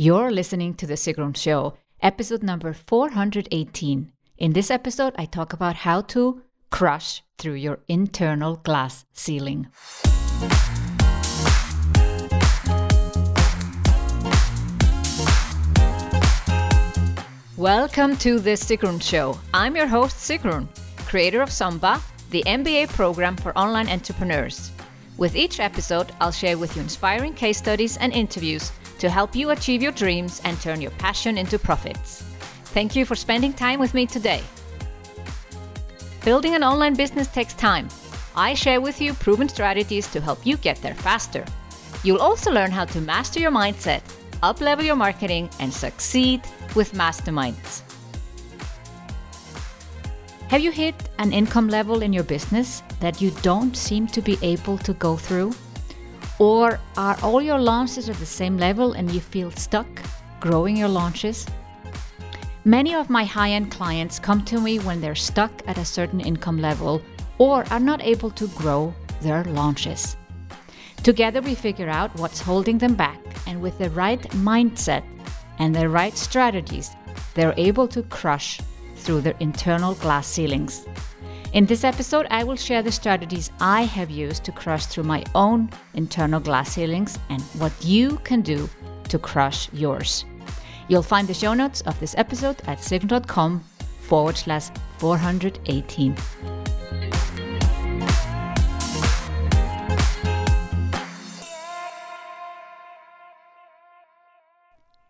You're listening to The Sigrun Show, episode number 418. In this episode, I talk about how to crush through your internal glass ceiling. Welcome to The Sigrun Show. I'm your host, Sigrun, creator of SOMBA, the MBA program for online entrepreneurs. With each episode, I'll share with you inspiring case studies and interviews to help you achieve your dreams and turn your passion into profits. Thank you for spending time with me today. Building an online business takes time. I share with you proven strategies to help you get there faster. You'll also learn how to master your mindset, up-level your marketing, and succeed with masterminds. Have you hit an income level in your business that you don't seem to be able to go through? Or are all your launches at the same level and you feel stuck growing your launches? Many of my high-end clients come to me when they're stuck at a certain income level or are not able to grow their launches. Together we figure out what's holding them back, and with the right mindset and the right strategies, they're able to crush through their internal glass ceilings. In this episode, I will share the strategies I have used to crush through my own internal glass ceilings and what you can do to crush yours. You'll find the show notes of this episode at sigrun.com/418.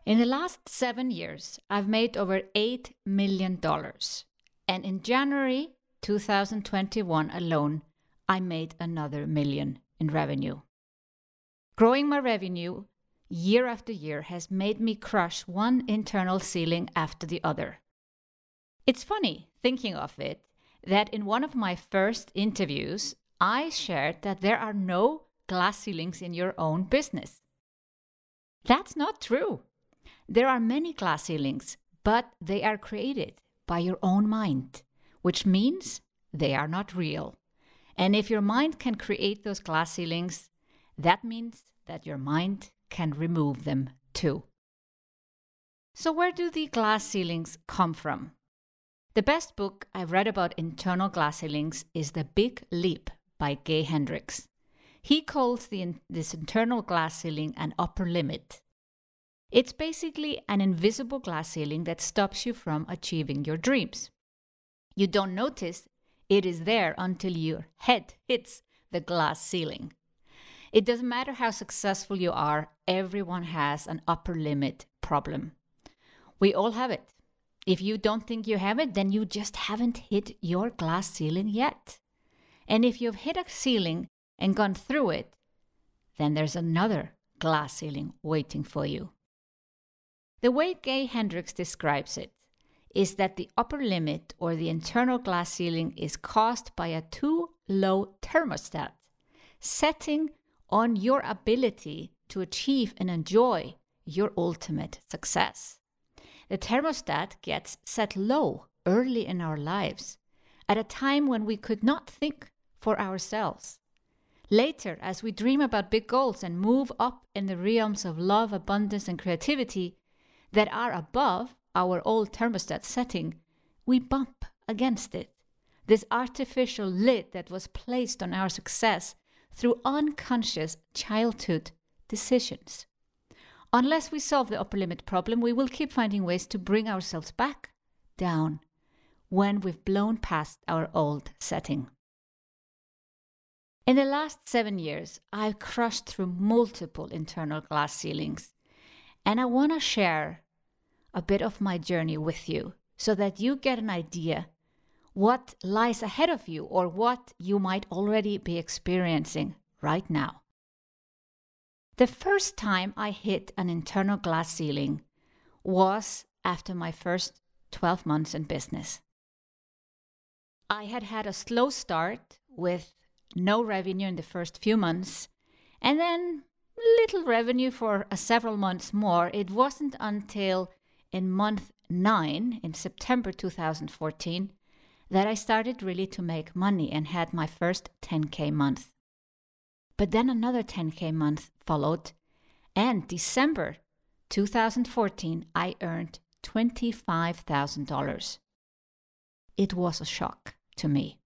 In the last 7 years, I've made over $8 million. And in January 2021 alone, I made another $1 million in revenue. Growing my revenue year after year has made me crush one internal ceiling after the other. It's funny, thinking of it, that in one of my first interviews, I shared that there are no glass ceilings in your own business. That's not true. There are many glass ceilings, but they are created by your own mind, which means they are not real. And if your mind can create those glass ceilings, that means that your mind can remove them too. So where do the glass ceilings come from? The best book I've read about internal glass ceilings is The Big Leap by Gay Hendricks. He calls this internal glass ceiling an upper limit. It's basically an invisible glass ceiling that stops you from achieving your dreams. You don't notice it is there until your head hits the glass ceiling. It doesn't matter how successful you are, everyone has an upper limit problem. We all have it. If you don't think you have it, then you just haven't hit your glass ceiling yet. And if you've hit a ceiling and gone through it, then there's another glass ceiling waiting for you. The way Gay Hendricks describes it is that the upper limit, or the internal glass ceiling, is caused by a too low thermostat setting on your ability to achieve and enjoy your ultimate success. The thermostat gets set low early in our lives, at a time when we could not think for ourselves. Later, as we dream about big goals and move up in the realms of love, abundance, and creativity that are above our old thermostat setting, we bump against it. This artificial lid that was placed on our success through unconscious childhood decisions. Unless we solve the upper limit problem, we will keep finding ways to bring ourselves back down when we've blown past our old setting. In the last 7 years, I've crushed through multiple internal glass ceilings, and I want to share a bit of my journey with you so that you get an idea what lies ahead of you or what you might already be experiencing right now. The first time I hit an internal glass ceiling was after my first 12 months in business. I had a slow start with no revenue in the first few months and then little revenue for several months more. It wasn't until in month 9, in September 2014, that I started really to make money and had my first 10K month. But then another 10K month followed, and December 2014, I earned $25,000. It was a shock to me.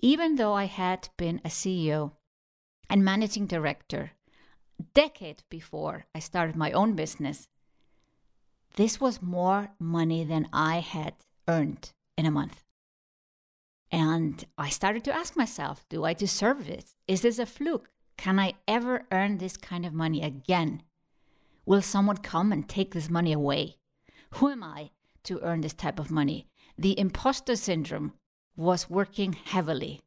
Even though I had been a CEO and managing director a decade before I started my own business, this was more money than I had earned in a month. And I started to ask myself, do I deserve this? Is this a fluke? Can I ever earn this kind of money again? Will someone come and take this money away? Who am I to earn this type of money? The imposter syndrome was working heavily.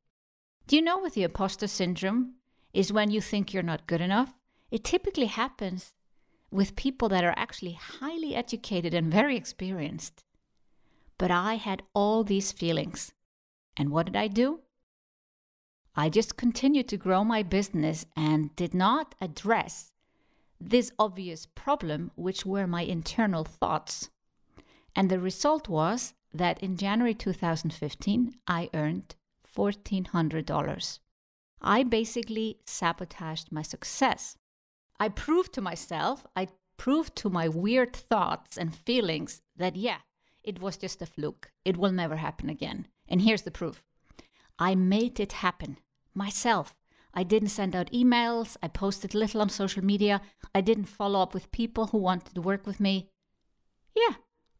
Do you know what the imposter syndrome is? When you think you're not good enough, it typically happens with people that are actually highly educated and very experienced. But I had all these feelings. And what did I do? I just continued to grow my business and did not address this obvious problem, which were my internal thoughts. And the result was that in January 2015, I earned $1,400. I basically sabotaged my success. I proved to myself, I proved to my weird thoughts and feelings that, yeah, it was just a fluke. It will never happen again. And here's the proof. I made it happen myself. I didn't send out emails. I posted little on social media. I didn't follow up with people who wanted to work with me. Yeah,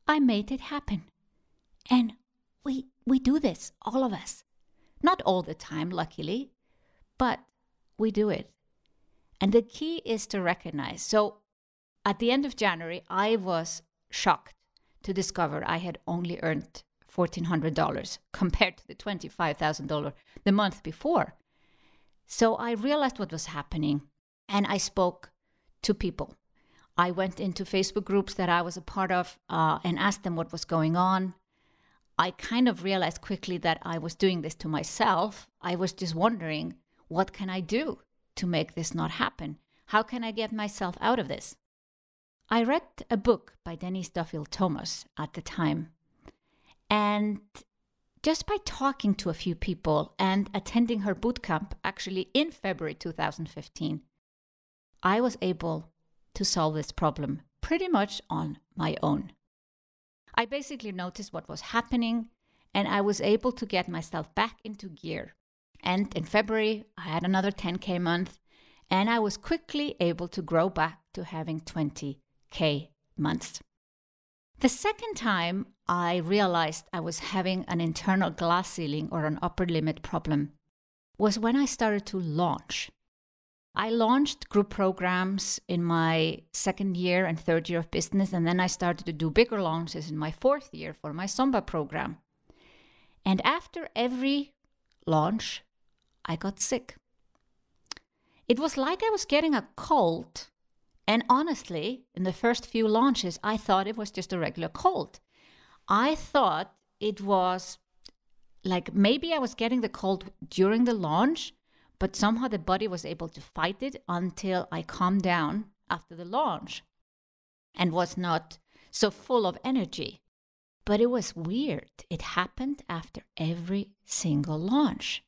I made it happen. And we do this, all of us. Not all the time, luckily, but we do it. And the key is to recognize. So at the end of January, I was shocked to discover I had only earned $1,400 compared to the $25,000 the month before. So I realized what was happening, and I spoke to people. I went into Facebook groups that I was a part of and asked them what was going on. I kind of realized quickly that I was doing this to myself. I was just wondering, what can I do to make this not happen? How can I get myself out of this? I read a book by Denise Duffield-Thomas at the time. And just by talking to a few people and attending her bootcamp, actually in February 2015, I was able to solve this problem pretty much on my own. I basically noticed what was happening, and I was able to get myself back into gear. And in February, I had another 10K month, and I was quickly able to grow back to having 20K months. The second time I realized I was having an internal glass ceiling or an upper limit problem was when I started to launch. I launched group programs in my second year and third year of business, and then I started to do bigger launches in my fourth year for my SOMBA program. And after every launch, I got sick. It was like I was getting a cold. And honestly, in the first few launches, I thought it was just a regular cold. I thought it was like maybe I was getting the cold during the launch, but somehow the body was able to fight it until I calmed down after the launch and was not so full of energy. But it was weird. It happened after every single launch.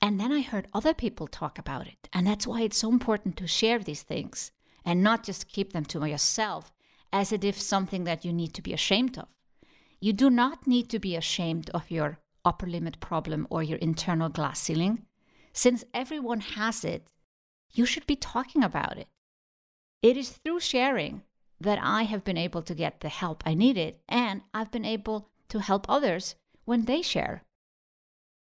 And then I heard other people talk about it. And that's why it's so important to share these things. And not just keep them to yourself as it is something that you need to be ashamed of. You do not need to be ashamed of your upper limit problem or your internal glass ceiling. Since everyone has it, you should be talking about it. It is through sharing that I have been able to get the help I needed, and I've been able to help others when they share.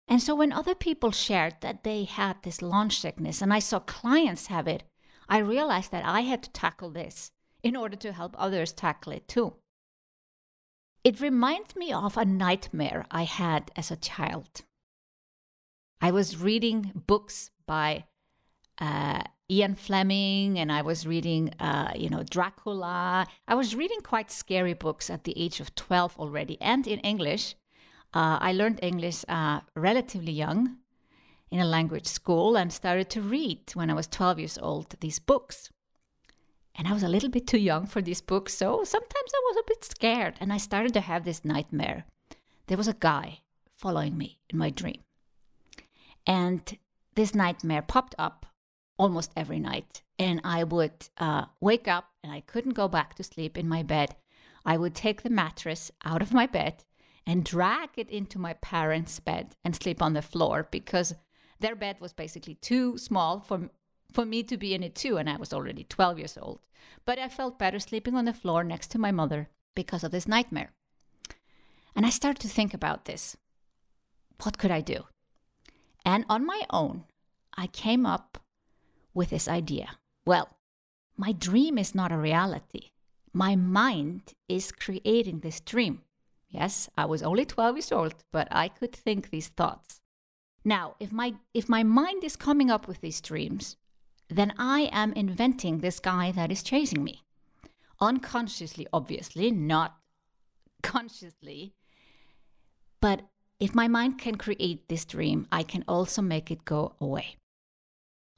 And so when other people shared that they had this launch sickness, and I saw clients have it, I realized that I had to tackle this in order to help others tackle it too. It reminds me of a nightmare I had as a child. I was reading books by Ian Fleming, and I was reading, Dracula. I was reading quite scary books at the age of 12 already, and in English. I learned English relatively young, in a language school, and started to read when I was 12 years old these books. And I was a little bit too young for these books, so sometimes I was a bit scared, and I started to have this nightmare. There was a guy following me in my dream. And this nightmare popped up almost every night, and I would wake up and I couldn't go back to sleep in my bed, I would take the mattress out of my bed and drag it into my parents' bed and sleep on the floor, because their bed was basically too small for me to be in it too, and I was already 12 years old. But I felt better sleeping on the floor next to my mother because of this nightmare. And I started to think about this. What could I do? And on my own, I came up with this idea. Well, my dream is not a reality. My mind is creating this dream. Yes, I was only 12 years old, but I could think these thoughts. Now, if my mind is coming up with these dreams, then I am inventing this guy that is chasing me. Unconsciously, obviously, not consciously. But if my mind can create this dream, I can also make it go away.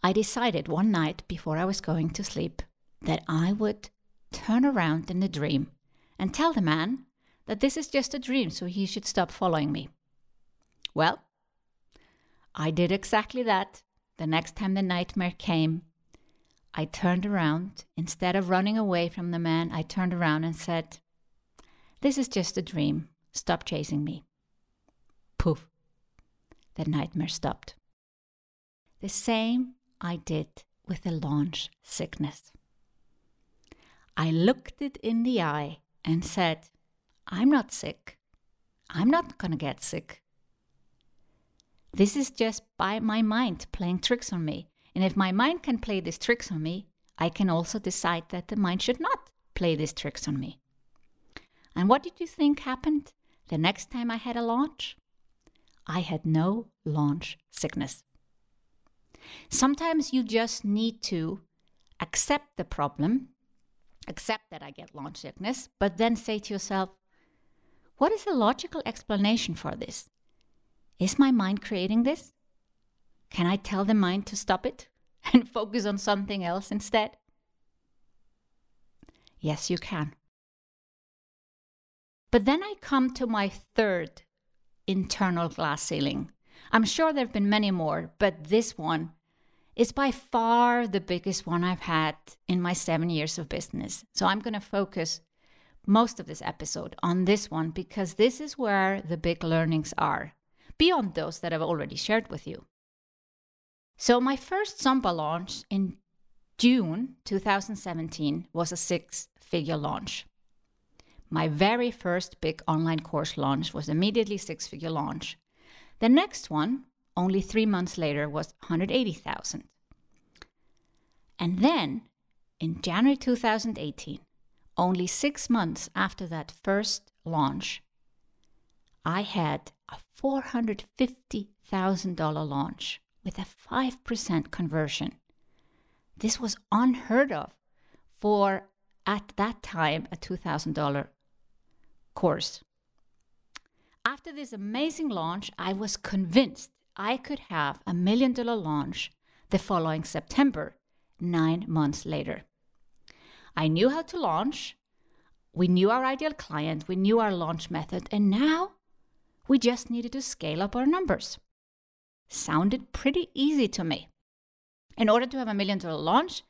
I decided one night before I was going to sleep that I would turn around in the dream and tell the man that this is just a dream, so he should stop following me. Well, I did exactly that. The next time the nightmare came, I turned around. Instead of running away from the man, I turned around and said, "This is just a dream. Stop chasing me." Poof. The nightmare stopped. The same I did with the launch sickness. I looked it in the eye and said, "I'm not sick. I'm not going to get sick. This is just by my mind playing tricks on me. And if my mind can play these tricks on me, I can also decide that the mind should not play these tricks on me." And what did you think happened the next time I had a launch? I had no launch sickness. Sometimes you just need to accept the problem, accept that I get launch sickness, but then say to yourself, what is the logical explanation for this? Is my mind creating this? Can I tell the mind to stop it and focus on something else instead? Yes, you can. But then I come to my third internal glass ceiling. I'm sure there have been many more, but this one is by far the biggest one I've had in my 7 years of business. So I'm going to focus most of this episode on this one, because this is where the big learnings are, beyond those that I've already shared with you. So my first SOMBA launch in June 2017 was a 6-figure launch. My very first big online course launch was immediately 6-figure launch. The next one, only 3 months later, was 180,000. And then, in January 2018, only 6 months after that first launch, I had a $450,000 launch with a 5% conversion. This was unheard of for, at that time, a $2,000 course. After this amazing launch, I was convinced I could have a $1 million launch the following September, 9 months later. I knew how to launch. We knew our ideal client. We knew our launch method. And now we just needed to scale up our numbers. Sounded pretty easy to me. In order to have a $1 million launch,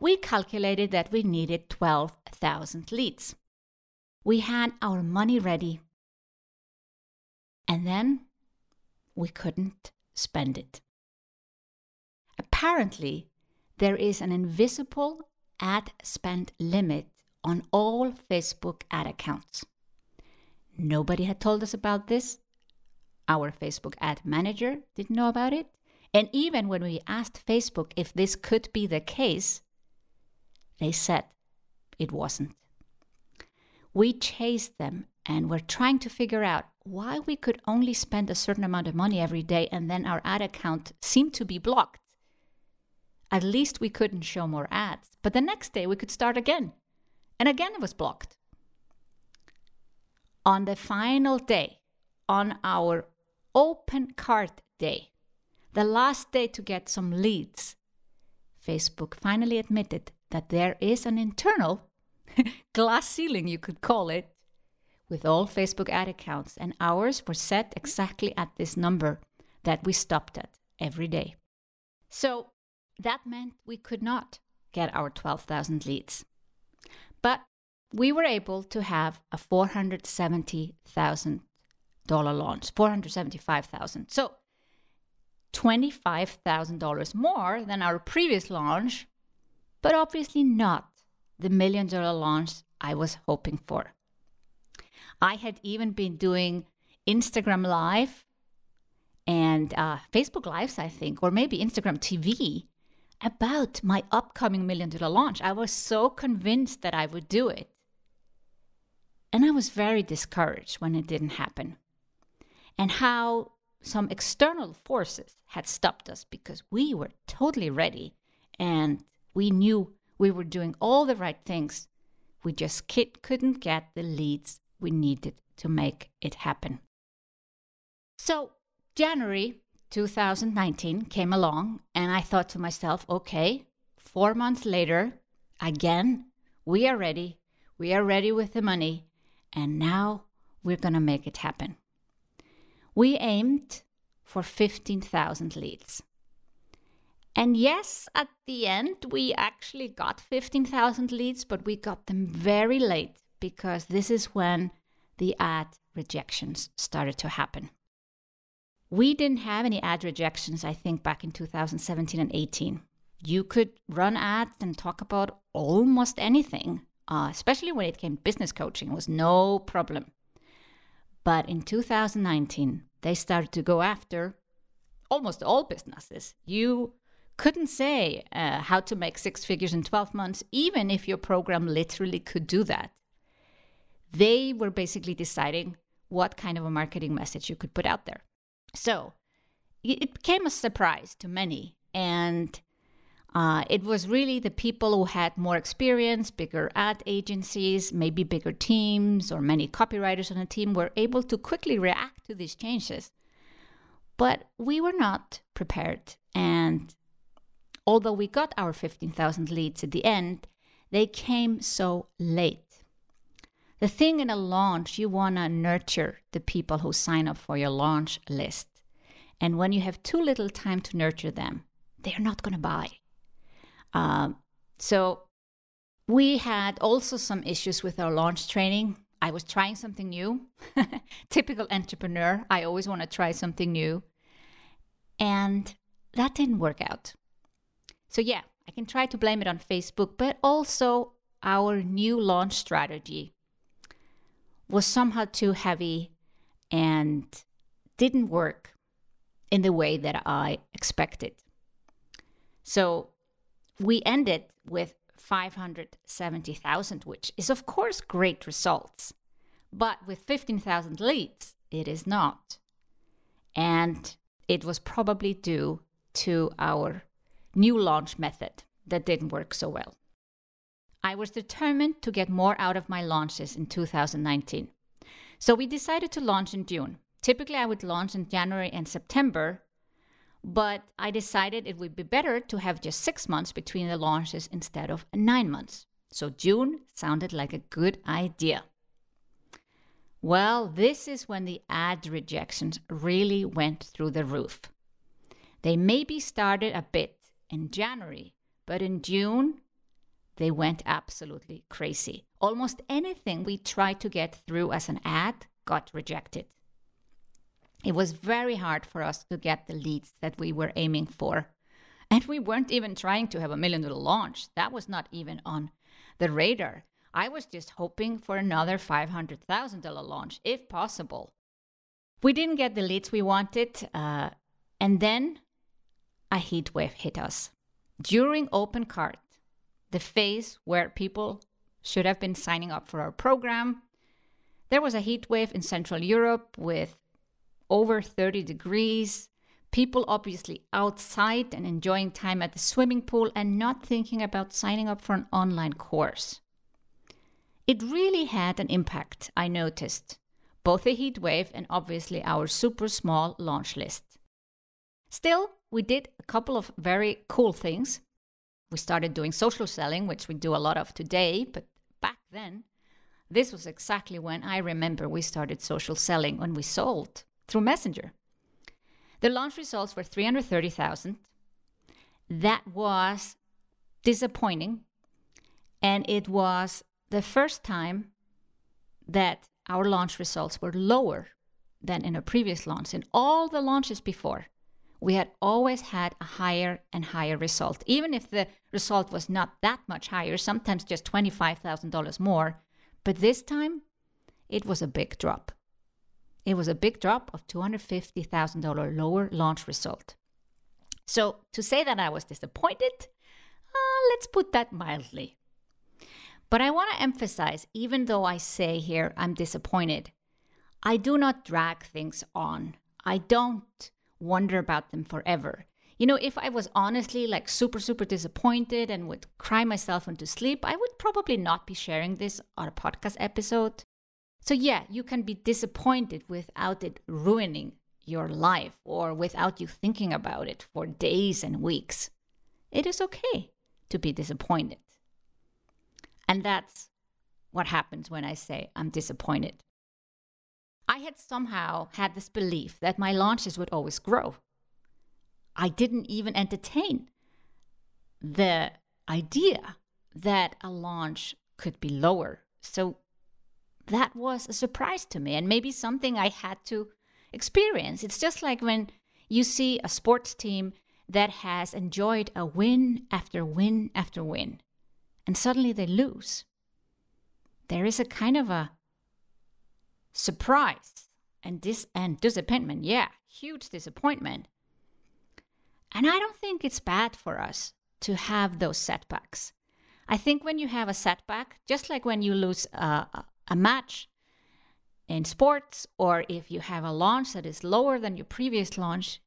we calculated that we needed 12,000 leads. We had our money ready, and then we couldn't spend it. Apparently, there is an invisible ad spend limit on all Facebook ad accounts. Nobody had told us about this. Our Facebook ad manager didn't know about it. And even when we asked Facebook if this could be the case, they said it wasn't. We chased them and were trying to figure out why we could only spend a certain amount of money every day and then our ad account seemed to be blocked. At least we couldn't show more ads. But the next day we could start again. And again it was blocked. On the final day, on our open cart day, the last day to get some leads, Facebook finally admitted that there is an internal glass ceiling, you could call it, with all Facebook ad accounts, and ours were set exactly at this number that we stopped at every day. So that meant we could not get our 12,000 leads. But we were able to have a $470,000 launch, $475,000. So $25,000 more than our previous launch, but obviously not the $1 million launch I was hoping for. I had even been doing Instagram Live and Facebook Lives, I think, or maybe Instagram TV about my upcoming $1 million launch. I was so convinced that I would do it. And I was very discouraged when it didn't happen. And how some external forces had stopped us because we were totally ready and we knew we were doing all the right things. We just couldn't get the leads we needed to make it happen. So January 2019 came along and I thought to myself, okay, 4 months later, again, we are ready. We are ready with the money and now we're going to make it happen. We aimed for 15,000 leads. And yes, at the end, we actually got 15,000 leads, but we got them very late because this is when the ad rejections started to happen. We didn't have any ad rejections, I think, back in 2017 and 18. You could run ads and talk about almost anything, especially when it came to business coaching. It was no problem. But in 2019, they started to go after almost all businesses. You couldn't say how to make six figures in 12 months, even if your program literally could do that. They were basically deciding what kind of a marketing message you could put out there. So it became a surprise to many. And it was really the people who had more experience, bigger ad agencies, maybe bigger teams, or many copywriters on a team were able to quickly react to these changes. But we were not prepared. And although we got our 15,000 leads at the end, they came so late. The thing in a launch, you want to nurture the people who sign up for your launch list. And when you have too little time to nurture them, they're not going to buy. So we had also some issues with our launch training. I was trying something new. Typical entrepreneur. I always want to try something new. And that didn't work out. So yeah, I can try to blame it on Facebook, but also our new launch strategy was somehow too heavy and didn't work in the way that I expected. So we ended with 570,000, which is of course great results, but with 15,000 leads, it is not. And it was probably due to our new launch method that didn't work so well. I was determined to get more out of my launches in 2019. So we decided to launch in June. Typically, I would launch in January and September, but I decided it would be better to have just 6 months between the launches instead of 9 months. So June sounded like a good idea. Well, this is when the ad rejections really went through the roof. They maybe started a bit in January, but in June, they went absolutely crazy. Almost anything we tried to get through as an ad got rejected. It was very hard for us to get the leads that we were aiming for. And we weren't even trying to have a $1 million launch. That was not even on the radar. I was just hoping for another $500,000 launch, if possible. We didn't get the leads we wanted. And then a heat wave hit us. During open cart, the phase where people should have been signing up for our program, there was a heat wave in Central Europe with over 30 degrees, people obviously outside and enjoying time at the swimming pool and not thinking about signing up for an online course. It really had an impact, I noticed, both the heat wave and obviously our super small launch list. Still, we did a couple of very cool things. We started doing social selling, which we do a lot of today, but back then, this was exactly when I remember we started social selling, when we sold through Messenger. The launch results were 330,000. That was disappointing, and it was the first time that our launch results were lower than in a previous launch. In all the launches before, we had always had a higher and higher result. Even if the result was not that much higher, sometimes just $25,000 more. But this time, it was a big drop. It was a big drop of $250,000 lower launch result. So to say that I was disappointed, let's put that mildly. But I want to emphasize, even though I say here I'm disappointed, I do not drag things on. I don't wonder about them forever. You know, if I was honestly like super disappointed and would cry myself into sleep, I would probably not be sharing this on a podcast episode. So yeah, you can be disappointed without it ruining your life or without you thinking about it for days and weeks. It is okay to be disappointed. And that's what happens when I say I'm disappointed. I had somehow had this belief that my launches would always grow. I didn't even entertain the idea that a launch could be lower. So that was a surprise to me and maybe something I had to experience. It's just like when you see a sports team that has enjoyed a win after win after win. And suddenly they lose. There is a kind of a surprise and disappointment. Yeah, huge disappointment. And I don't think it's bad for us to have those setbacks. I think when you have a setback, just like when you lose a match in sports, or if you have a launch that is lower than your previous launch,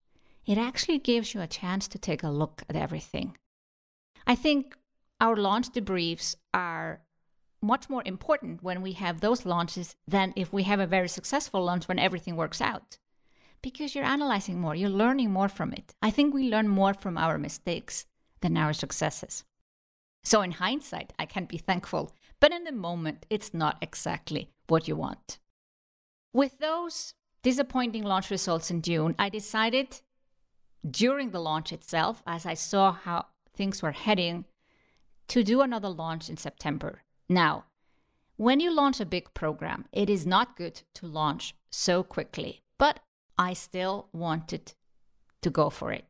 it actually gives you a chance to take a look at everything. I think our launch debriefs are much more important when we have those launches than if we have a very successful launch when everything works out. Because you're analyzing more, you're learning more from it. I think we learn more from our mistakes than our successes. So in hindsight, I can be thankful, but in the moment, it's not exactly what you want. With those disappointing launch results in June, I decided during the launch itself, as I saw how things were heading, to do another launch in September. Now, when you launch a big program, it is not good to launch so quickly, but I still wanted to go for it.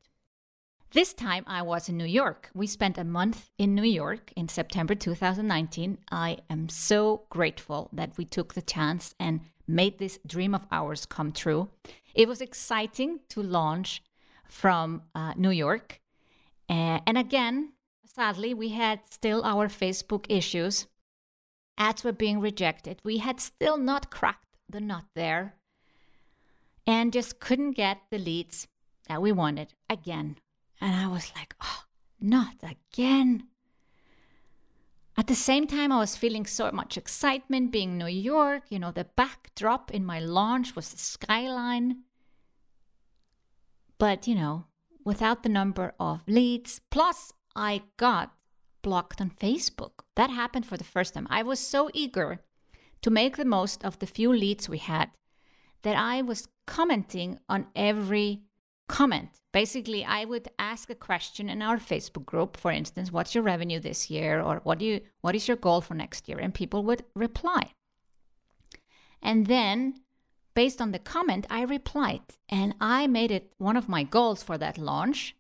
This time I was in New York. We spent a month in New York in September 2019. I am so grateful that we took the chance and made this dream of ours come true. It was exciting to launch from New York. And again, sadly, we had still our Facebook issues. Ads were being rejected. We had still not cracked the nut there and just couldn't get the leads that we wanted again. And I was like, oh, not again. At the same time, I was feeling so much excitement being New York. You know, the backdrop in my launch was the skyline. But, you know, without the number of leads, plus I got blocked on Facebook. That happened for the first time. I was so eager to make the most of the few leads we had that I was commenting on every comment. Basically, I would ask a question in our Facebook group, for instance, what's your revenue this year? Or what is your goal for next year? And people would reply. And then based on the comment, I replied. And I made it one of my goals for that launch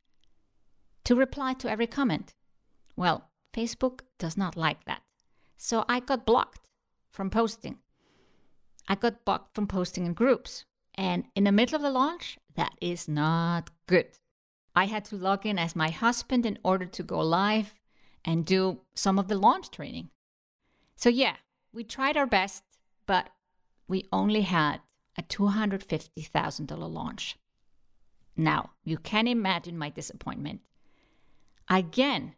to reply to every comment. Well, Facebook does not like that. So I got blocked from posting. I got blocked from posting in groups. And in the middle of the launch, that is not good. I had to log in as my husband in order to go live and do some of the launch training. So yeah, we tried our best, but we only had a $250,000 launch. Now, you can imagine my disappointment. Again,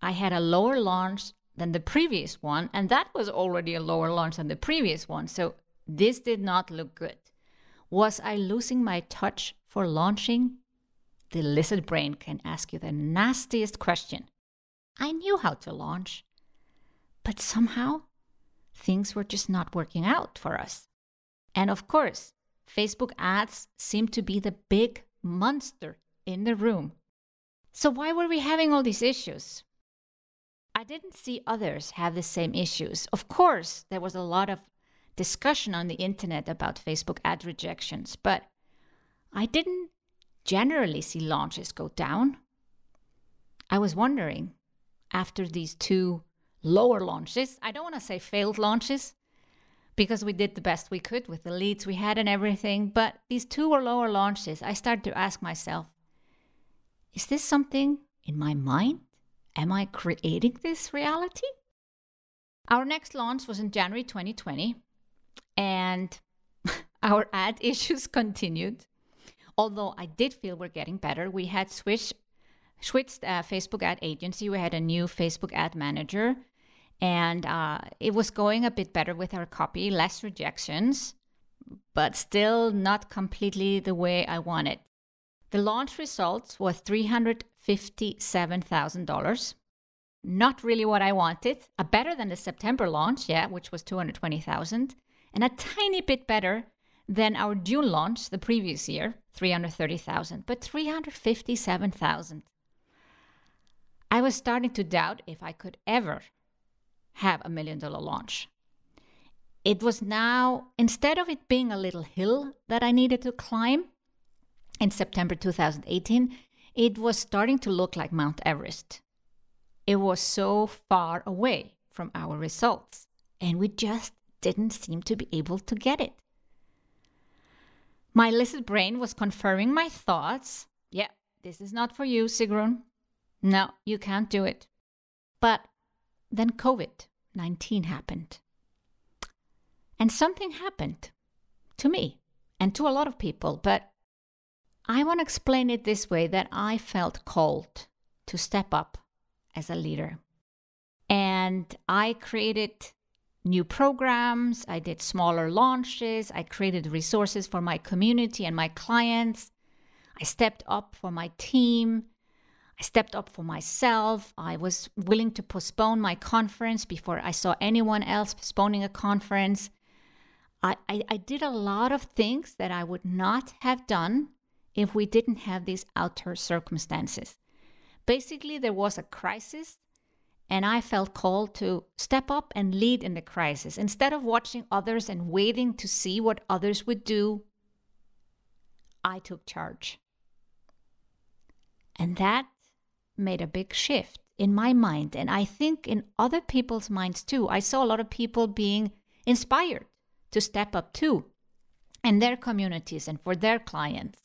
I had a lower launch than the previous one, and that was already a lower launch than the previous one, so this did not look good. Was I losing my touch for launching? The lizard brain can ask you the nastiest question. I knew how to launch, but somehow things were just not working out for us. And of course, Facebook ads seemed to be the big monster in the room. So why were we having all these issues? I didn't see others have the same issues. Of course, there was a lot of discussion on the internet about Facebook ad rejections, but I didn't generally see launches go down. I was wondering, after these two lower launches, I don't want to say failed launches, because we did the best we could with the leads we had and everything, but these two were lower launches. I started to ask myself, is this something in my mind? Am I creating this reality? Our next launch was in January 2020, and our ad issues continued. Although I did feel we're getting better, we had switched Facebook ad agency. We had a new Facebook ad manager, and it was going a bit better with our copy, less rejections, but still not completely the way I wanted. The launch results was $357,000. Not really what I wanted. Better than the September launch, which was $220,000, and a tiny bit better than our June launch the previous year, $330,000, but $357,000. I was starting to doubt if I could ever have $1 million launch. It was now, instead of it being a little hill that I needed to climb, in September 2018, it was starting to look like Mount Everest. It was so far away from our results, and we just didn't seem to be able to get it. My lizard brain was confirming my thoughts. Yeah, this is not for you, Sigrun. No, you can't do it. But then COVID-19 happened. And something happened to me and to a lot of people, but I want to explain it this way, that I felt called to step up as a leader. And I created new programs, I did smaller launches, I created resources for my community and my clients. I stepped up for my team. I stepped up for myself. I was willing to postpone my conference before I saw anyone else postponing a conference. I did a lot of things that I would not have done if we didn't have these outer circumstances. Basically, there was a crisis, and I felt called to step up and lead in the crisis. Instead of watching others and waiting to see what others would do, I took charge. And that made a big shift in my mind, and I think in other people's minds too. I saw a lot of people being inspired to step up too, in their communities and for their clients.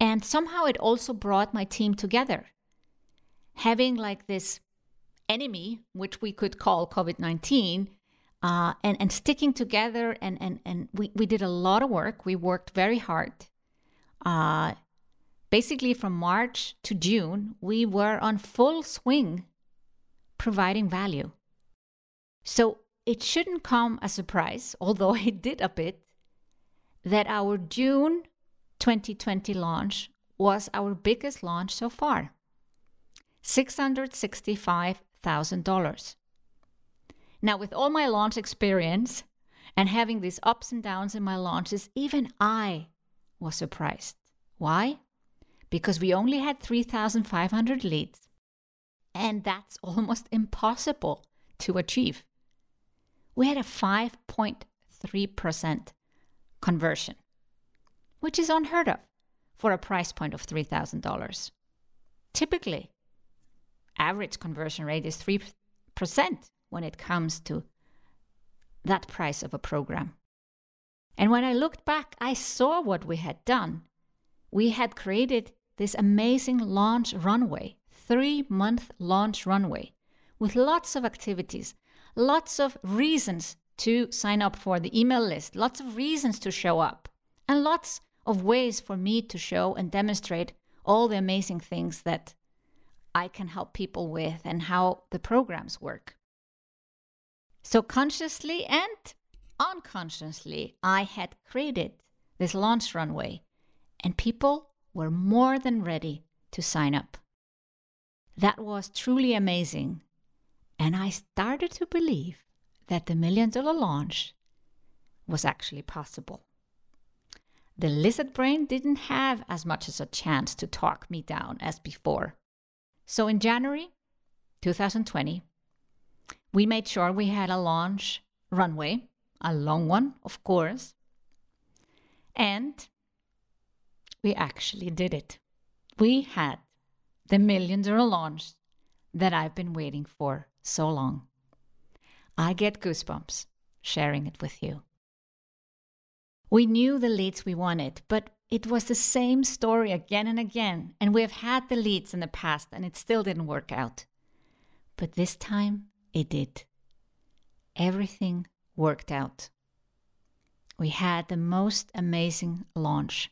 And somehow it also brought my team together. Having like this enemy, which we could call COVID-19, and sticking together, and we did a lot of work. We worked very hard. Basically from March to June, we were on full swing providing value. So it shouldn't come as a surprise, although it did a bit, that our June 2020 launch was our biggest launch so far, $665,000. Now, with all my launch experience and having these ups and downs in my launches, even I was surprised. Why? Because we only had 3,500 leads, and that's almost impossible to achieve. We had a 5.3% conversion, which is unheard of for a price point of $3,000. Typically, average conversion rate is 3% when it comes to that price of a program. And when I looked back, I saw what we had done. We had created this amazing launch runway, 3-month launch runway, with lots of activities, lots of reasons to sign up for the email list, lots of reasons to show up, and lots of ways for me to show and demonstrate all the amazing things that I can help people with and how the programs work. So consciously and unconsciously, I had created this launch runway, and people were more than ready to sign up. That was truly amazing. And I started to believe that the $1 million launch was actually possible. The lizard brain didn't have as much as a chance to talk me down as before. So in January 2020, we made sure we had a launch runway, a long one, of course, and we actually did it. We had the $1 million launch that I've been waiting for so long. I get goosebumps sharing it with you. We knew the leads we wanted, but it was the same story again and again, and we have had the leads in the past, and it still didn't work out. But this time, it did. Everything worked out. We had the most amazing launch.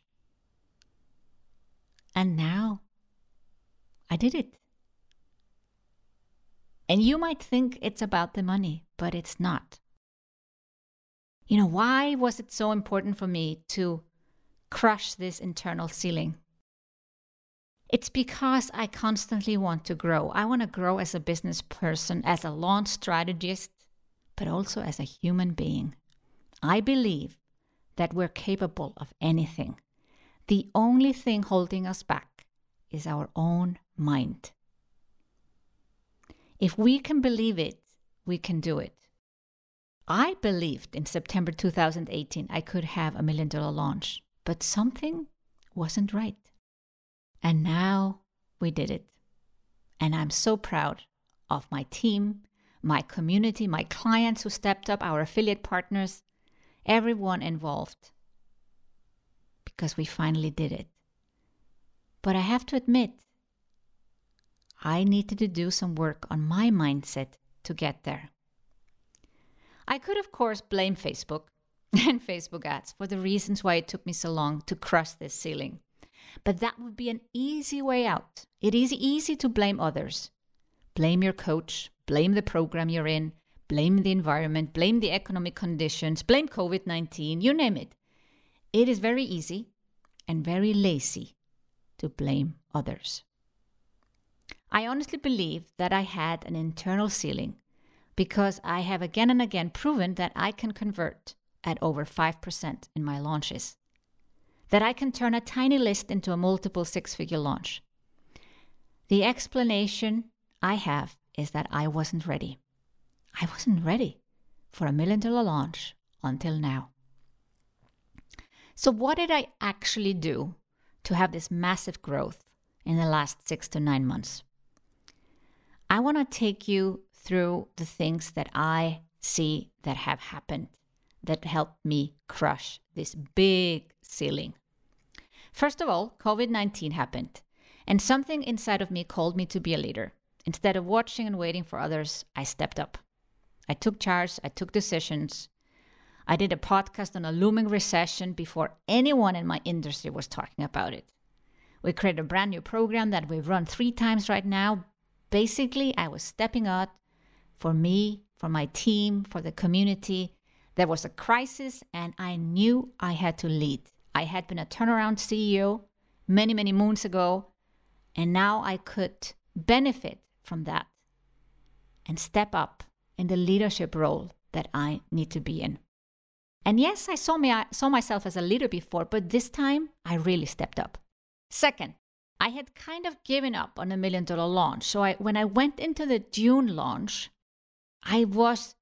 And now, I did it. And you might think it's about the money, but it's not. You know, why was it so important for me to crush this internal ceiling? It's because I constantly want to grow. I want to grow as a business person, as a launch strategist, but also as a human being. I believe that we're capable of anything. The only thing holding us back is our own mind. If we can believe it, we can do it. I believed in September 2018 I could have a $1 million launch, but something wasn't right. And now we did it. And I'm so proud of my team, my community, my clients who stepped up, our affiliate partners, everyone involved, because we finally did it. But I have to admit, I needed to do some work on my mindset to get there. I could, of course, blame Facebook and Facebook ads for the reasons why it took me so long to cross this ceiling. But that would be an easy way out. It is easy to blame others. Blame your coach, blame the program you're in, blame the environment, blame the economic conditions, blame COVID-19, you name it. It is very easy and very lazy to blame others. I honestly believe that I had an internal ceiling because I have again and again proven that I can convert at over 5% in my launches, that I can turn a tiny list into a multiple six-figure launch. The explanation I have is that I wasn't ready. I wasn't ready for a $1 million launch until now. So what did I actually do to have this massive growth in the last 6 to 9 months? I want to take you through the things that I see that have happened that helped me crush this big ceiling. First of all, COVID-19 happened, and something inside of me called me to be a leader. Instead of watching and waiting for others, I stepped up. I took charge, I took decisions. I did a podcast on a looming recession before anyone in my industry was talking about it. We created a brand new program that we've run 3 times right now. Basically, I was stepping up for me, for my team, for the community. There was a crisis, and I knew I had to lead. I had been a turnaround CEO many, many moons ago, and now I could benefit from that and step up in the leadership role that I need to be in. And yes, I saw myself as a leader before, but this time I really stepped up. Second, I had kind of given up on a $1 million launch. So when I went into the June launch, I was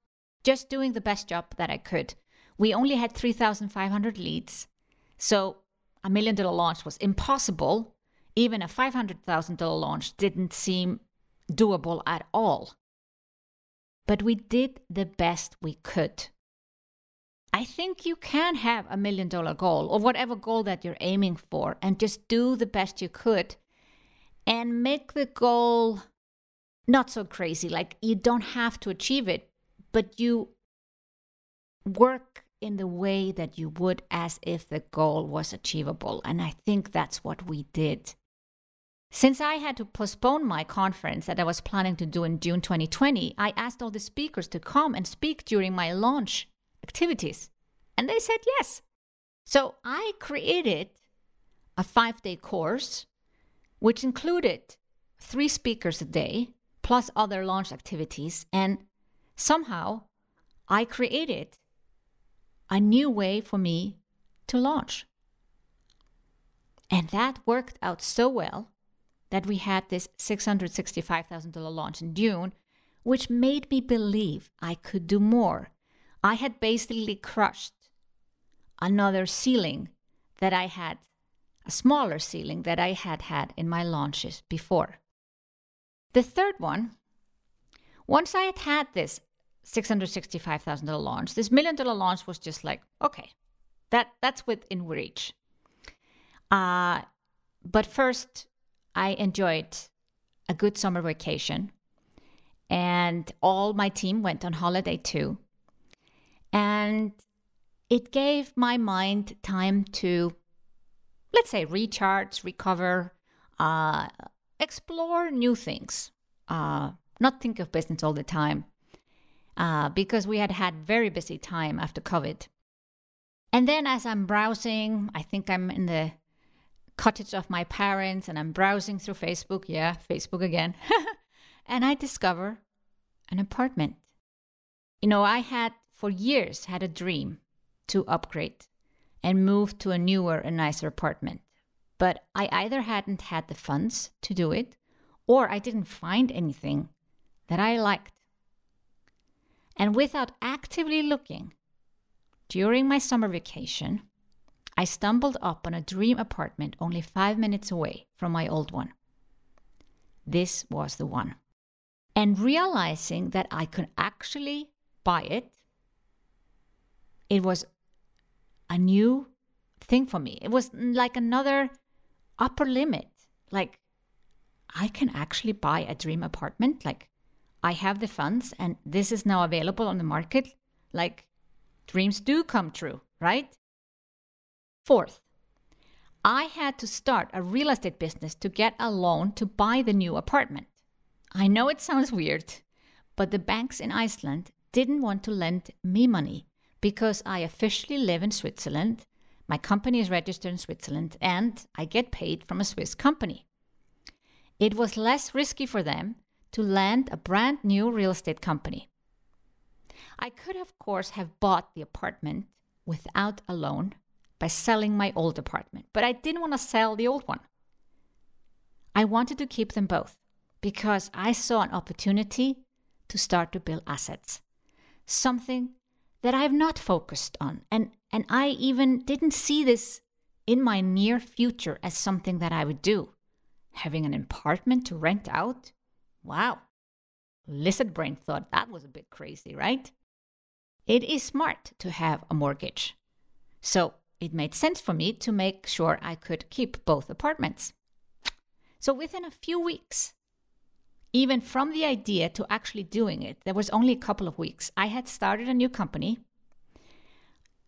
just doing the best job that I could. We only had 3,500 leads. So a $1 million launch was impossible. Even a $500,000 launch didn't seem doable at all. But we did the best we could. I think you can have a $1 million goal or whatever goal that you're aiming for and just do the best you could and make the goal not so crazy. Like, you don't have to achieve it, but you work in the way that you would as if the goal was achievable. And I think that's what we did. Since I had to postpone my conference that I was planning to do in June 2020, I asked all the speakers to come and speak during my launch activities. And they said yes. So I created a 5-day course, which included 3 speakers a day, plus other launch activities. And somehow I created a new way for me to launch. And that worked out so well that we had this $665,000 launch in June, which made me believe I could do more. I had basically crushed another ceiling that I had, a smaller ceiling that I had had in my launches before. The third one, once I had had this $665,000 launch, this $1 million launch was just like, okay, that's within reach. But first, I enjoyed a good summer vacation, and all my team went on holiday too. And it gave my mind time to, let's say, recharge, recover, explore new things, not think of business all the time, because we had very busy time after COVID. And then as I'm browsing, I think I'm in the cottage of my parents and I'm browsing through Facebook. Yeah, Facebook again. And I discover an apartment. You know, I had for years had a dream to upgrade and move to a newer and nicer apartment. But I either hadn't had the funds to do it, or I didn't find anything that I liked. And without actively looking, during my summer vacation, I stumbled upon a dream apartment only 5 minutes away from my old one. This was the one. And realizing that I could actually buy it, it was a new thing for me. It was like another upper limit. Like, I can actually buy a dream apartment. Like, I have the funds and this is now available on the market. Like, dreams do come true, right? Fourth, I had to start a real estate business to get a loan to buy the new apartment. I know it sounds weird, but the banks in Iceland didn't want to lend me money because I officially live in Switzerland. My company is registered in Switzerland and I get paid from a Swiss company. It was less risky for them to lend a brand new real estate company. I could, of course, have bought the apartment without a loan by selling my old apartment, but I didn't want to sell the old one. I wanted to keep them both because I saw an opportunity to start to build assets, something that I've not focused on. And I even didn't see this in my near future as something that I would do. Having an apartment to rent out? Wow. Lizard brain thought that was a bit crazy, right? It is smart to have a mortgage. So it made sense for me to make sure I could keep both apartments. So within a few weeks, even from the idea to actually doing it, there was only a couple of weeks. I had started a new company.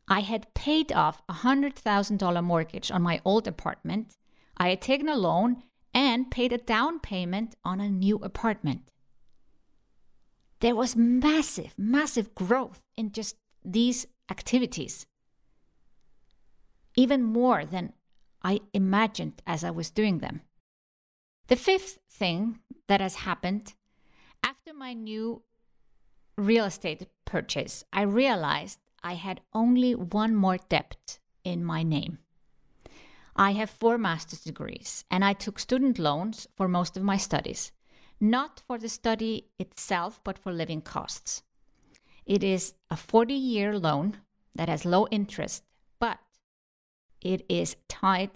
I had paid off a $100,000 mortgage on my old apartment. I had taken a loan and paid a down payment on a new apartment. There was massive, massive growth in just these activities. Even more than I imagined as I was doing them. The fifth thing that has happened after my new real estate purchase, I realized I had only one more debt in my name. I have 4 master's degrees and I took student loans for most of my studies, not for the study itself, but for living costs. It is a 40-year loan that has low interest, but it is tied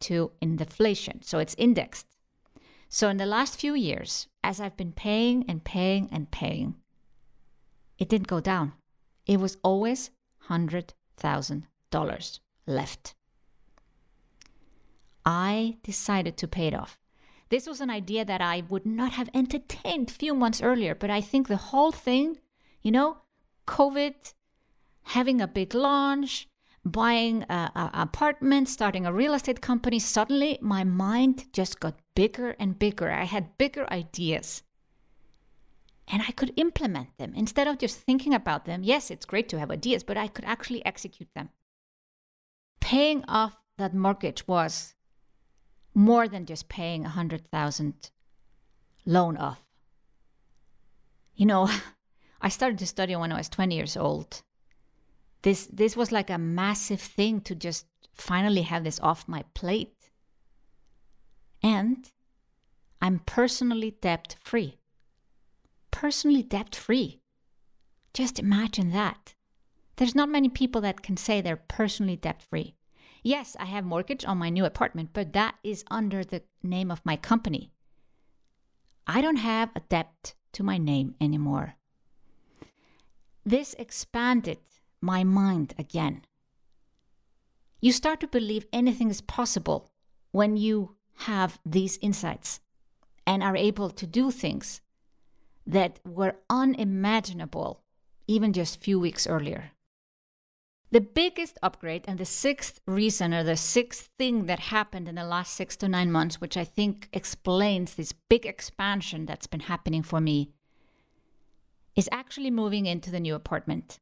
to inflation, so it's indexed. So in the last few years, as I've been paying and paying and paying, it didn't go down. It was always $100,000 left. I decided to pay it off. This was an idea that I would not have entertained a few months earlier, but I think the whole thing, you know, COVID, having a big launch, buying an apartment, starting a real estate company, suddenly my mind just got bigger and bigger. I had bigger ideas. And I could implement them instead of just thinking about them. Yes, it's great to have ideas, but I could actually execute them. Paying off that mortgage was more than just paying $100,000 loan off. You know, I started to study when I was 20 years old. This was like a massive thing to just finally have this off my plate. And I'm personally debt-free. Personally debt-free. Just imagine that. There's not many people that can say they're personally debt-free. Yes, I have mortgage on my new apartment, but that is under the name of my company. I don't have a debt to my name anymore. This expanded my mind again. You start to believe anything is possible when you have these insights and are able to do things that were unimaginable even just a few weeks earlier. The biggest upgrade and the sixth reason or the sixth thing that happened in the last 6 to 9 months, which I think explains this big expansion that's been happening for me, is actually moving into the new apartment.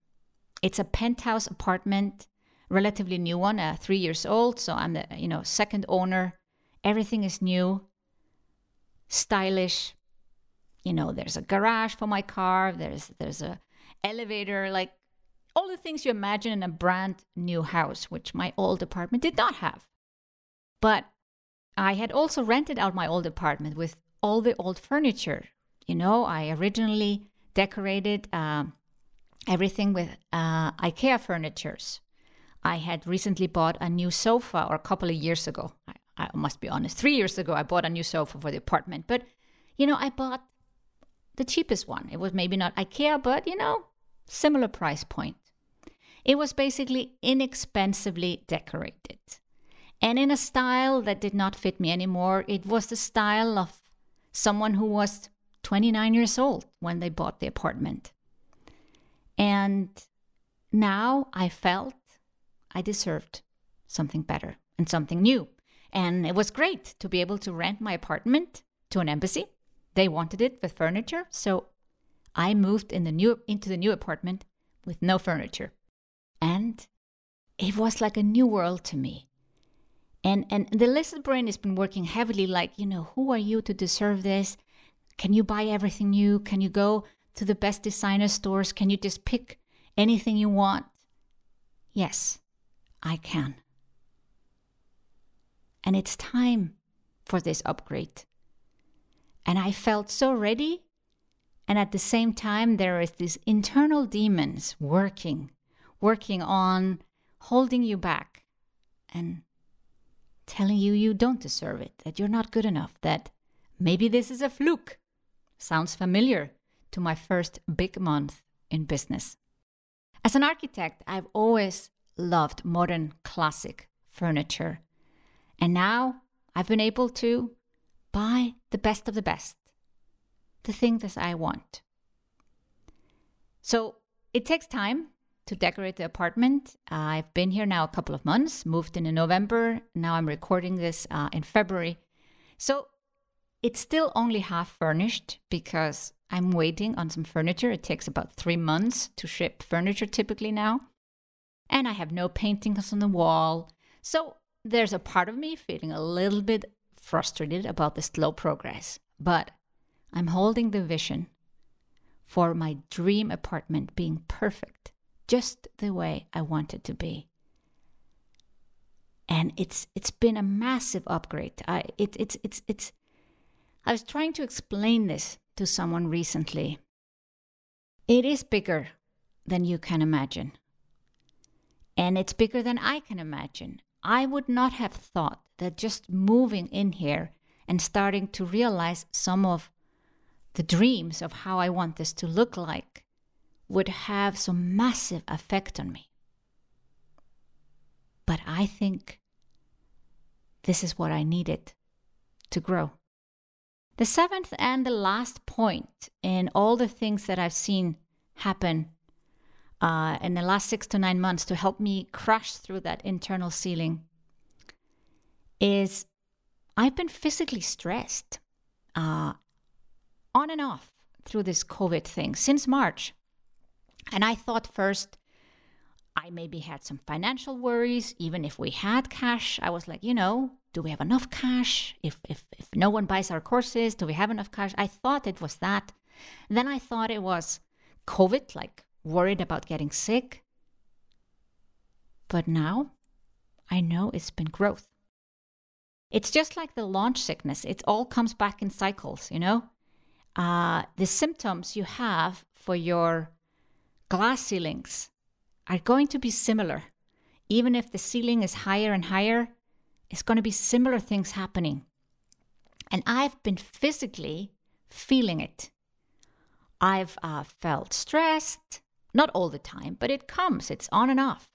It's a penthouse apartment, relatively new one, 3 years old. So I'm the second owner. Everything is new, stylish. There's a garage for my car. There's a elevator, like all the things you imagine in a brand new house, which my old apartment did not have. But I had also rented out my old apartment with all the old furniture. I originally decorated everything with IKEA furnitures. I had recently bought a new sofa, or a couple of years ago. I must be honest, 3 years ago, I bought a new sofa for the apartment. But, I bought the cheapest one. It was maybe not IKEA, but, similar price point. It was basically inexpensively decorated and in a style that did not fit me anymore. It was the style of someone who was 29 years old when they bought the apartment. And now I felt I deserved something better and something new. And it was great to be able to rent my apartment to an embassy. They wanted it with furniture, so I moved into the new apartment with no furniture. And it was like a new world to me. And the lizard brain has been working heavily, like, who are you to deserve this? Can you buy everything new? Can you go to the best designer stores? Can you just pick anything you want? Yes, I can. And it's time for this upgrade. And I felt so ready. And at the same time, there is these internal demons working on holding you back and telling you don't deserve it, that you're not good enough, that maybe this is a fluke. Sounds familiar to my first big month in business. As an architect, I've always loved modern classic furniture. And now I've been able to buy the best of the best. The thing that I want. So it takes time to decorate the apartment. I've been here now a couple of months, moved in November. Now I'm recording this in February. So it's still only half furnished because I'm waiting on some furniture. It takes about 3 months to ship furniture typically now. And I have no paintings on the wall. So there's a part of me feeling a little bit frustrated about the slow progress. But I'm holding the vision for my dream apartment being perfect, just the way I want it to be. And it's been a massive upgrade. I was trying to explain this to someone recently. It is bigger than you can imagine. And it's bigger than I can imagine. I would not have thought that just moving in here and starting to realize some of the dreams of how I want this to look like would have some massive effect on me. But I think this is what I needed to grow. The seventh and the last point in all the things that I've seen happen in the last 6 to 9 months to help me crush through that internal ceiling is I've been physically stressed. On and off through this COVID thing since March. And I thought first I maybe had some financial worries, even if we had cash. I was like, do we have enough cash? If no one buys our courses, do we have enough cash? I thought it was that. Then I thought it was COVID, like worried about getting sick. But now I know it's been growth. It's just like the launch sickness. It all comes back in cycles, you know? The symptoms you have for your glass ceilings are going to be similar. Even if the ceiling is higher and higher, it's going to be similar things happening. And I've been physically feeling it. I've felt stressed, not all the time, but it comes. It's on and off.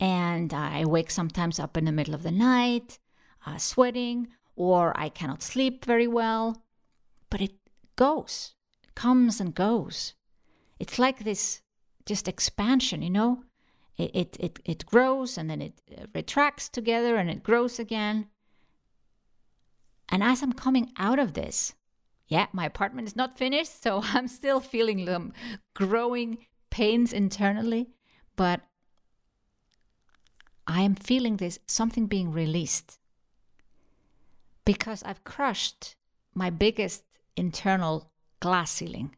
And I wake sometimes up in the middle of the night, sweating, or I cannot sleep very well. But it goes. It comes and goes. It's like this just expansion, you know? It grows and then it retracts together and it grows again. And as I'm coming out of this, my apartment is not finished, so I'm still feeling them growing pains internally, but I am feeling this, something being released, because I've crushed my biggest internal glass ceiling.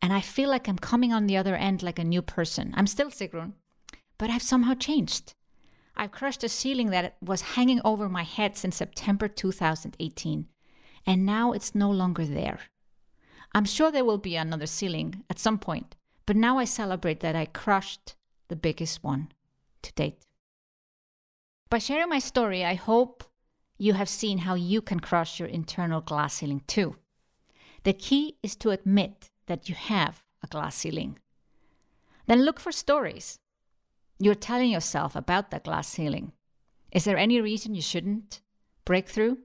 And I feel like I'm coming on the other end like a new person. I'm still Sigrun, but I've somehow changed. I've crushed a ceiling that was hanging over my head since September 2018. And now it's no longer there. I'm sure there will be another ceiling at some point, but now I celebrate that I crushed the biggest one to date. By sharing my story, I hope you have seen how you can crush your internal glass ceiling too. The key is to admit that you have a glass ceiling. Then look for stories you're telling yourself about that glass ceiling. Is there any reason you shouldn't break through?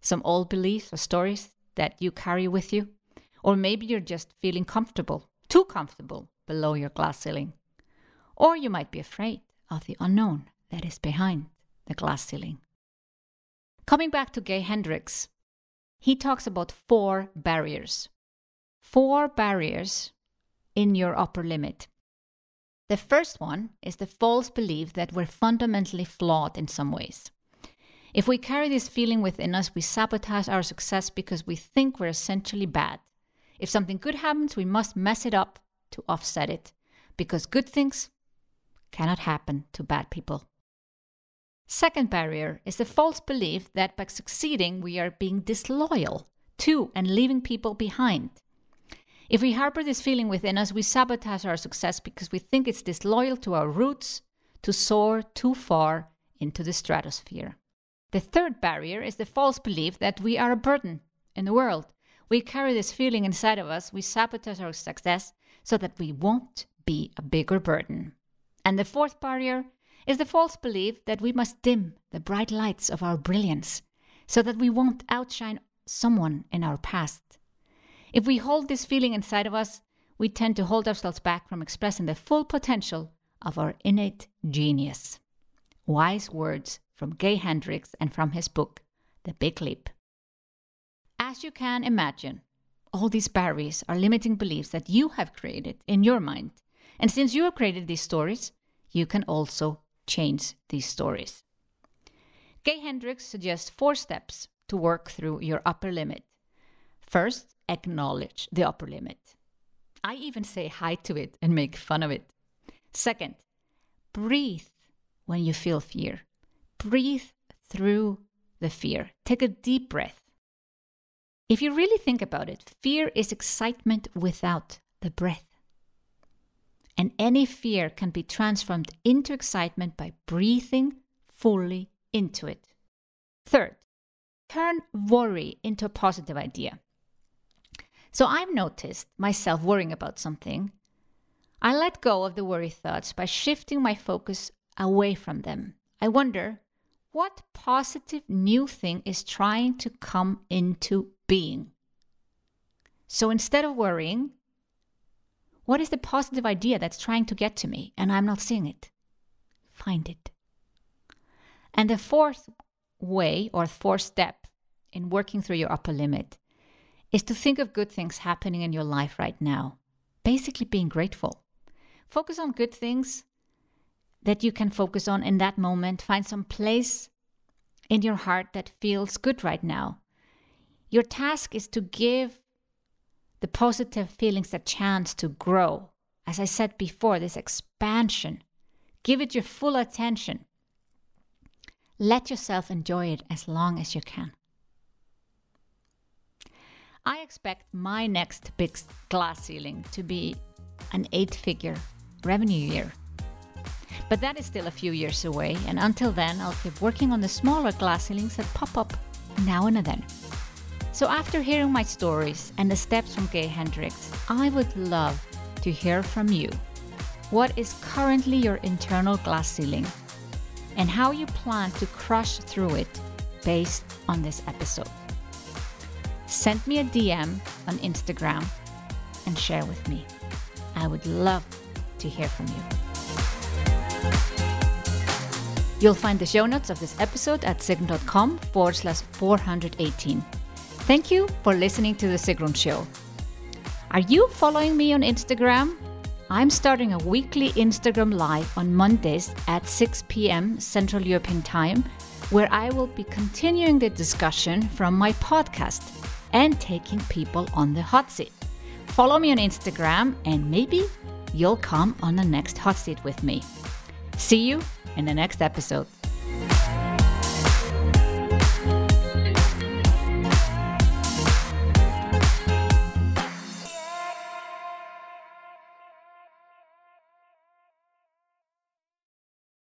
Some old beliefs or stories that you carry with you? Or maybe you're just feeling comfortable, too comfortable, below your glass ceiling. Or you might be afraid of the unknown that is behind the glass ceiling. Coming back to Gay Hendricks, he talks about 4 barriers. 4 barriers in your upper limit. The first one is the false belief that we're fundamentally flawed in some ways. If we carry this feeling within us, we sabotage our success because we think we're essentially bad. If something good happens, we must mess it up to offset it, because good things cannot happen to bad people. Second barrier is the false belief that by succeeding, we are being disloyal to and leaving people behind. If we harbor this feeling within us, we sabotage our success because we think it's disloyal to our roots to soar too far into the stratosphere. The third barrier is the false belief that we are a burden in the world. We carry this feeling inside of us. We sabotage our success so that we won't be a bigger burden. And the fourth barrier is the false belief that we must dim the bright lights of our brilliance so that we won't outshine someone in our past. If we hold this feeling inside of us, we tend to hold ourselves back from expressing the full potential of our innate genius. Wise words from Gay Hendricks and from his book, The Big Leap. As you can imagine, all these barriers are limiting beliefs that you have created in your mind. And since you have created these stories, you can also change these stories. Gay Hendricks suggests 4 steps to work through your upper limit. First, acknowledge the upper limit. I even say hi to it and make fun of it. Second, breathe when you feel fear. Breathe through the fear. Take a deep breath. If you really think about it, fear is excitement without the breath. And any fear can be transformed into excitement by breathing fully into it. Third, turn worry into a positive idea. So I've noticed myself worrying about something. I let go of the worry thoughts by shifting my focus away from them. I wonder, what positive new thing is trying to come into being? So instead of worrying, what is the positive idea that's trying to get to me and I'm not seeing it? Find it. And the fourth way or fourth step in working through your upper limit is to think of good things happening in your life right now. Basically being grateful. Focus on good things that you can focus on in that moment. Find some place in your heart that feels good right now. Your task is to give the positive feelings a chance to grow. As I said before, this expansion. Give it your full attention. Let yourself enjoy it as long as you can. I expect my next big glass ceiling to be an 8-figure revenue year. But that is still a few years away, and until then I'll keep working on the smaller glass ceilings that pop up now and then. So after hearing my stories and the steps from Gay Hendricks, I would love to hear from you. What is currently your internal glass ceiling, and how you plan to crush through it based on this episode? Send me a DM on Instagram and share with me. I would love to hear from you. You'll find the show notes of this episode at sigrun.com/418. Thank you for listening to The Sigrun Show. Are you following me on Instagram? I'm starting a weekly Instagram Live on Mondays at 6 p.m. Central European Time, where I will be continuing the discussion from my podcast and taking people on the hot seat. Follow me on Instagram and maybe you'll come on the next hot seat with me. See you in the next episode.